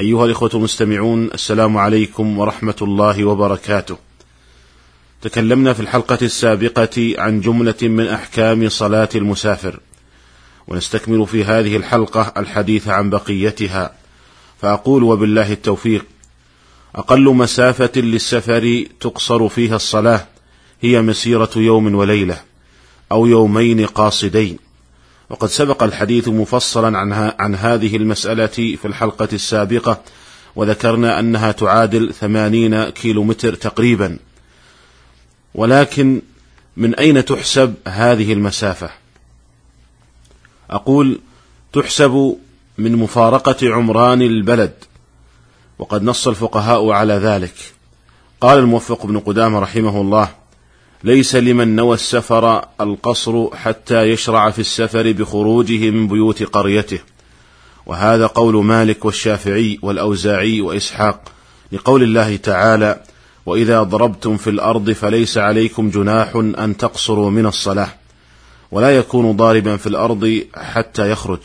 أيها الإخوة المستمعون، السلام عليكم ورحمة الله وبركاته. تكلمنا في الحلقة السابقة عن جملة من أحكام صلاة المسافر، ونستكمل في هذه الحلقة الحديث عن بقيتها. فأقول وبالله التوفيق: أقل مسافة للسفر تقصر فيها الصلاة هي مسيرة يوم وليلة أو يومين قاصدين، وقد سبق الحديث مفصلا عن هذه المسألة في الحلقة السابقة، وذكرنا أنها تعادل 80 كيلومتر تقريبا. ولكن من أين تحسب هذه المسافة؟ أقول تحسب من مفارقة عمران البلد، وقد نص الفقهاء على ذلك. قال الموفق بن قدامة رحمه الله: ليس لمن نوى السفر القصر حتى يشرع في السفر بخروجه من بيوت قريته، وهذا قول مالك والشافعي والأوزاعي وإسحاق، لقول الله تعالى: وإذا ضربتم في الأرض فليس عليكم جناح أن تقصروا من الصلاة، ولا يكون ضاربا في الأرض حتى يخرج.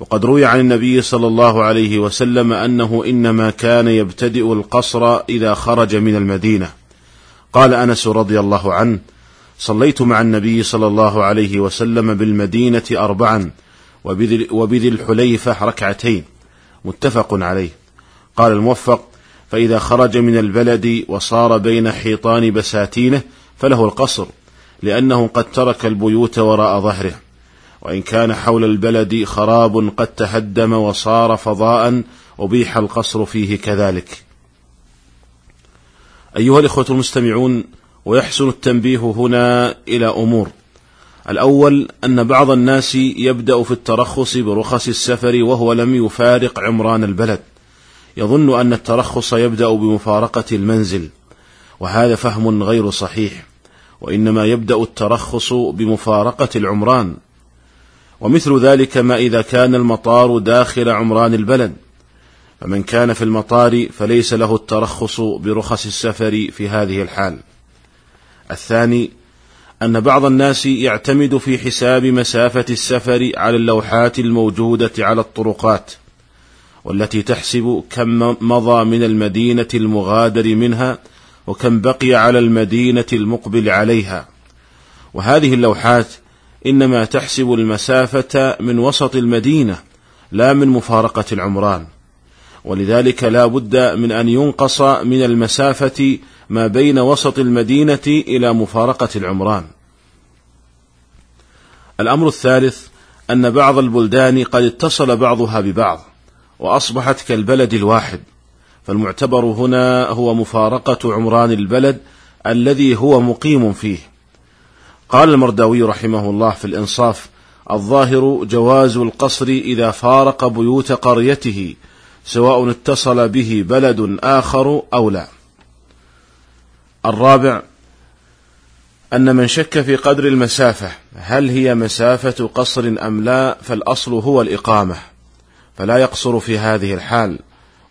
وقد روي عن النبي صلى الله عليه وسلم أنه إنما كان يبتدئ القصر إذا خرج من المدينة. قال أنس رضي الله عنه: صليت مع النبي صلى الله عليه وسلم بالمدينة 4 وبذي الحليفة 2، متفق عليه. قال الموفق: فإذا خرج من البلد وصار بين حيطان بساتينه فله القصر، لأنه قد ترك البيوت وراء ظهره، وإن كان حول البلد خراب قد تهدم وصار فضاء أبيح القصر فيه كذلك. أيها الإخوة المستمعون، ويحسن التنبيه هنا إلى أمور: الأول أن بعض الناس يبدأ في الترخص برخص السفر وهو لم يفارق عمران البلد، يظن أن الترخص يبدأ بمفارقة المنزل، وهذا فهم غير صحيح، وإنما يبدأ الترخص بمفارقة العمران. ومثل ذلك ما إذا كان المطار داخل عمران البلد، فمن كان في المطار فليس له الترخص برخص السفر في هذه الحال. الثاني أن بعض الناس يعتمد في حساب مسافة السفر على اللوحات الموجودة على الطرقات، والتي تحسب كم مضى من المدينة المغادر منها وكم بقي على المدينة المقبل عليها، وهذه اللوحات إنما تحسب المسافة من وسط المدينة لا من مفارقة العمران، ولذلك لا بد من أن ينقص من المسافة ما بين وسط المدينة إلى مفارقة العمران. الأمر الثالث أن بعض البلدان قد اتصل بعضها ببعض وأصبحت كالبلد الواحد، فالمعتبر هنا هو مفارقة عمران البلد الذي هو مقيم فيه. قال المرداوي رحمه الله في الإنصاف: الظاهر جواز القصر إذا فارق بيوت قريته، سواء اتصل به بلد آخر أو لا. الرابع أن من شك في قدر المسافة، هل هي مسافة قصر أم لا، فالأصل هو الإقامة، فلا يقصر في هذه الحال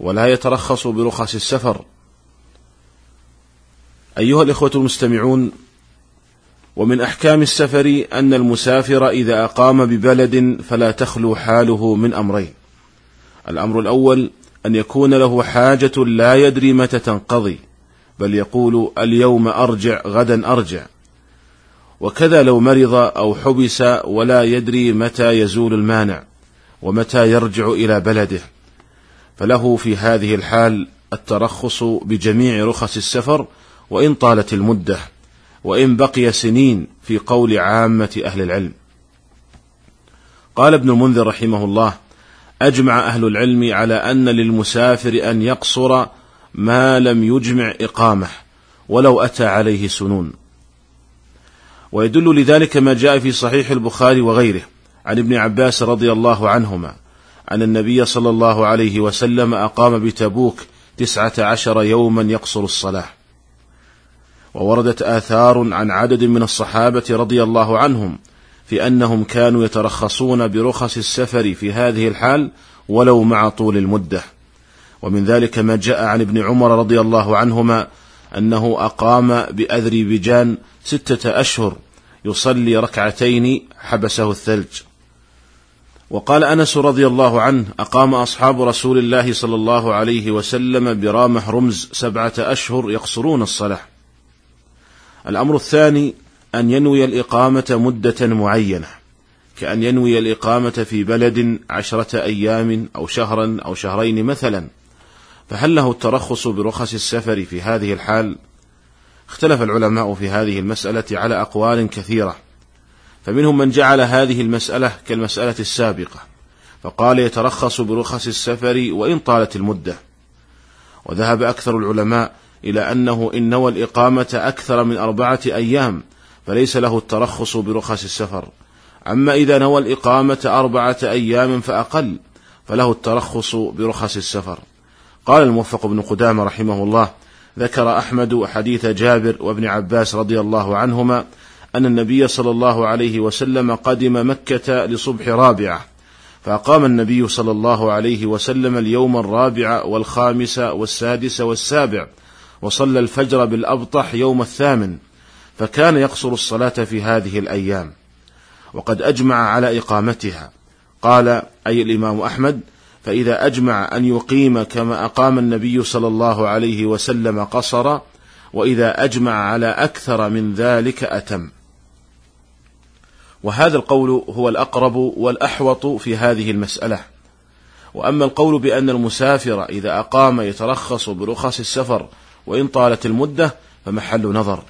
ولا يترخص برخص السفر. أيها الإخوة المستمعون، ومن أحكام السفر أن المسافر إذا أقام ببلد فلا تخلو حاله من أمرين: الأمر الأول أن يكون له حاجة لا يدري متى تنقضي، بل يقول اليوم أرجع غدا أرجع، وكذا لو مرض أو حبس ولا يدري متى يزول المانع ومتى يرجع إلى بلده، فله في هذه الحال الترخص بجميع رخص السفر وإن طالت المدة وإن بقي سنين، في قول عامة أهل العلم. قال ابن المنذر رحمه الله: أجمع أهل العلم على أن للمسافر أن يقصر ما لم يجمع إقامة ولو أتى عليه سنون. ويدل لذلك ما جاء في صحيح البخاري وغيره عن ابن عباس رضي الله عنهما أن النبي صلى الله عليه وسلم أقام بتبوك 19 يوما يقصر الصلاة. ووردت آثار عن عدد من الصحابة رضي الله عنهم في أنهم كانوا يترخصون برخص السفر في هذه الحال ولو مع طول المدة. ومن ذلك ما جاء عن ابن عمر رضي الله عنهما أنه أقام بأذربيجان 6 أشهر يصلي 2 ركعتين حبسه الثلج. وقال أنس رضي الله عنه: أقام أصحاب رسول الله صلى الله عليه وسلم برامح رمز 7 أشهر يقصرون الصلاة. الأمر الثاني أن ينوي الإقامة مدة معينة، كأن ينوي الإقامة في بلد 10 أيام أو شهرا أو شهرين مثلا، فهل له الترخص برخص السفر في هذه الحال؟ اختلف العلماء في هذه المسألة على أقوال كثيرة، فمنهم من جعل هذه المسألة كالمسألة السابقة، فقال يترخص برخص السفر وإن طالت المدة. وذهب أكثر العلماء إلى أنه إن نوى الإقامة أكثر من 4 أيام فليس له الترخص برخص السفر، أما إذا نوى الإقامة 4 أيام فأقل فله الترخص برخص السفر. قال الموفق بن قدامة رحمه الله: ذكر أحمد حديث جابر وابن عباس رضي الله عنهما أن النبي صلى الله عليه وسلم قدم مكة لصبح 4، فأقام النبي صلى الله عليه وسلم اليوم 4 و5 و6 و7، وصلى الفجر بالأبطح يوم 8، فكان يقصر الصلاة في هذه الأيام وقد أجمع على إقامتها. قال أي الإمام أحمد: فإذا أجمع أن يقيم كما أقام النبي صلى الله عليه وسلم قصر، وإذا أجمع على أكثر من ذلك أتم. وهذا القول هو الأقرب والأحوط في هذه المسألة. وأما القول بأن المسافر إذا أقام يترخص برخص السفر وإن طالت المدة فمحل نظر،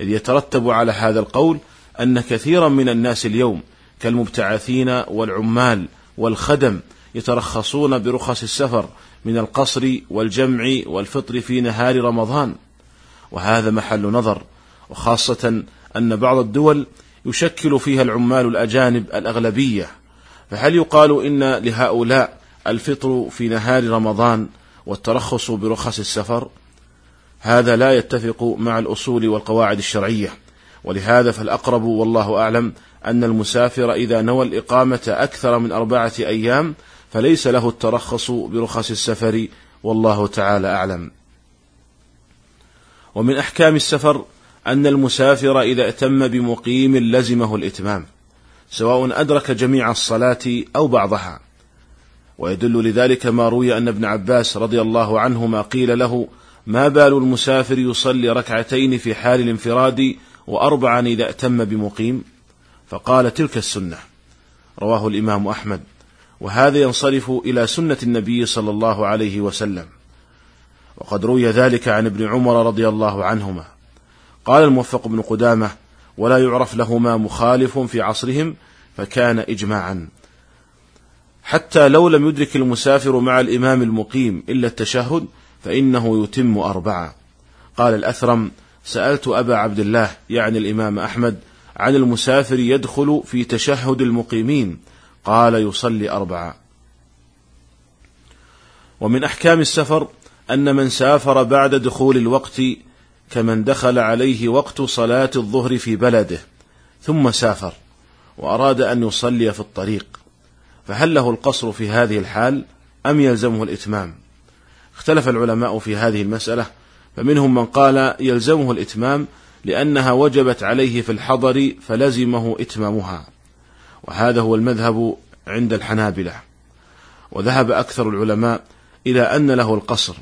إذ يترتب على هذا القول أن كثيرا من الناس اليوم كالمبتعثين والعمال والخدم يترخصون برخص السفر من القصر والجمع والفطر في نهار رمضان، وهذا محل نظر، وخاصة أن بعض الدول يشكل فيها العمال الأجانب الأغلبية، فهل يقال إن لهؤلاء الفطر في نهار رمضان والترخص برخص السفر؟ هذا لا يتفق مع الأصول والقواعد الشرعية، ولهذا فالأقرب والله أعلم أن المسافر إذا نوى الإقامة أكثر من 4 أيام فليس له الترخص برخص السفر، والله تعالى أعلم. ومن أحكام السفر أن المسافر إذا اتم بمقيم لزمه الإتمام، سواء أدرك جميع الصلاة أو بعضها. ويدل لذلك ما روي أن ابن عباس رضي الله عنهما قيل له: ما بال المسافر يصلي 2 ركعتين في حال الانفراد و4 إذا اتم بمقيم؟ فقال: تلك السنة. رواه الإمام أحمد. وهذا ينصرف إلى سنة النبي صلى الله عليه وسلم، وقد روي ذلك عن ابن عمر رضي الله عنهما. قال الموفق بن قدامة: ولا يعرف لهما مخالف في عصرهم، فكان إجماعا. حتى لو لم يدرك المسافر مع الإمام المقيم إلا التشهد فإنه يتم 4. قال الأثرم: سألت أبا عبد الله يعني الإمام أحمد عن المسافر يدخل في تشهد المقيمين، قال: يصلي 4. ومن أحكام السفر أن من سافر بعد دخول الوقت كمن دخل عليه وقت صلاة الظهر في بلده ثم سافر وأراد أن يصلي في الطريق، فهل له القصر في هذه الحال أم يلزمه الإتمام؟ اختلف العلماء في هذه المسألة، فمنهم من قال يلزمه الإتمام لأنها وجبت عليه في الحضر فلزمه إتمامها، وهذا هو المذهب عند الحنابلة. وذهب أكثر العلماء إلى أن له القصر،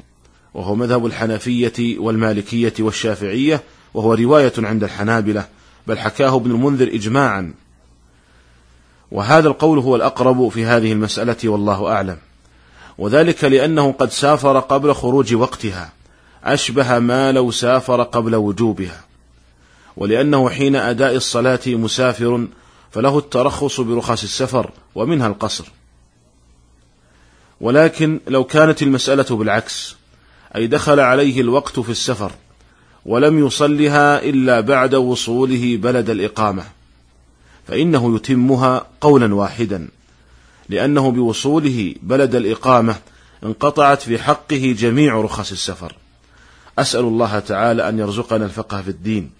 وهو مذهب الحنفية والمالكية والشافعية، وهو رواية عند الحنابلة، بل حكاه ابن المنذر إجماعا. وهذا القول هو الأقرب في هذه المسألة، والله أعلم، وذلك لأنه قد سافر قبل خروج وقتها، أشبه ما لو سافر قبل وجوبها، ولأنه حين أداء الصلاة مسافر فله الترخص برخص السفر ومنها القصر. ولكن لو كانت المسألة بالعكس، أي دخل عليه الوقت في السفر ولم يصلها إلا بعد وصوله بلد الإقامة، فإنه يتمها قولا واحدا، لأنه بوصوله بلد الإقامة انقطعت في حقه جميع رخص السفر. أسأل الله تعالى أن يرزقنا الفقه في الدين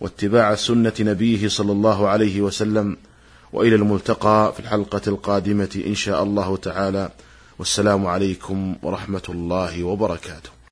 واتباع سنة نبيه صلى الله عليه وسلم، وإلى الملتقى في الحلقة القادمة إن شاء الله تعالى، والسلام عليكم ورحمة الله وبركاته.